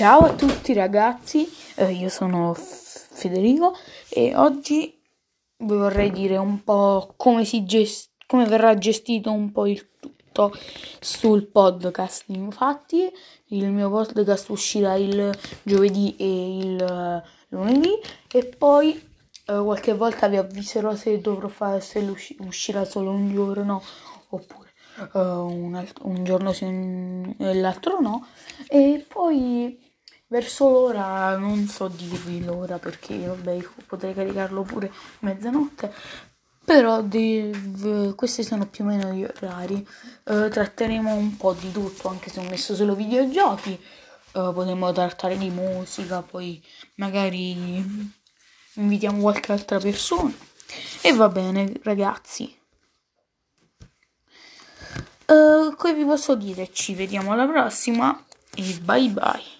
Ciao a tutti ragazzi, io sono Federico e oggi vi vorrei dire un po' come verrà gestito un po' il tutto sul podcast. Infatti il mio podcast uscirà il giovedì e il lunedì e poi qualche volta vi avviserò se dovrò fare, se uscirà solo un giorno oppure un giorno sì e l'altro no. E poi verso l'ora non so dirvi l'ora, perché vabbè, potrei caricarlo pure mezzanotte, però questi sono più o meno gli orari. Tratteremo un po' di tutto, anche se ho messo solo videogiochi. Potremmo trattare di musica, poi magari invitiamo qualche altra persona e va bene ragazzi. Come vi posso dire, ci vediamo alla prossima e bye bye.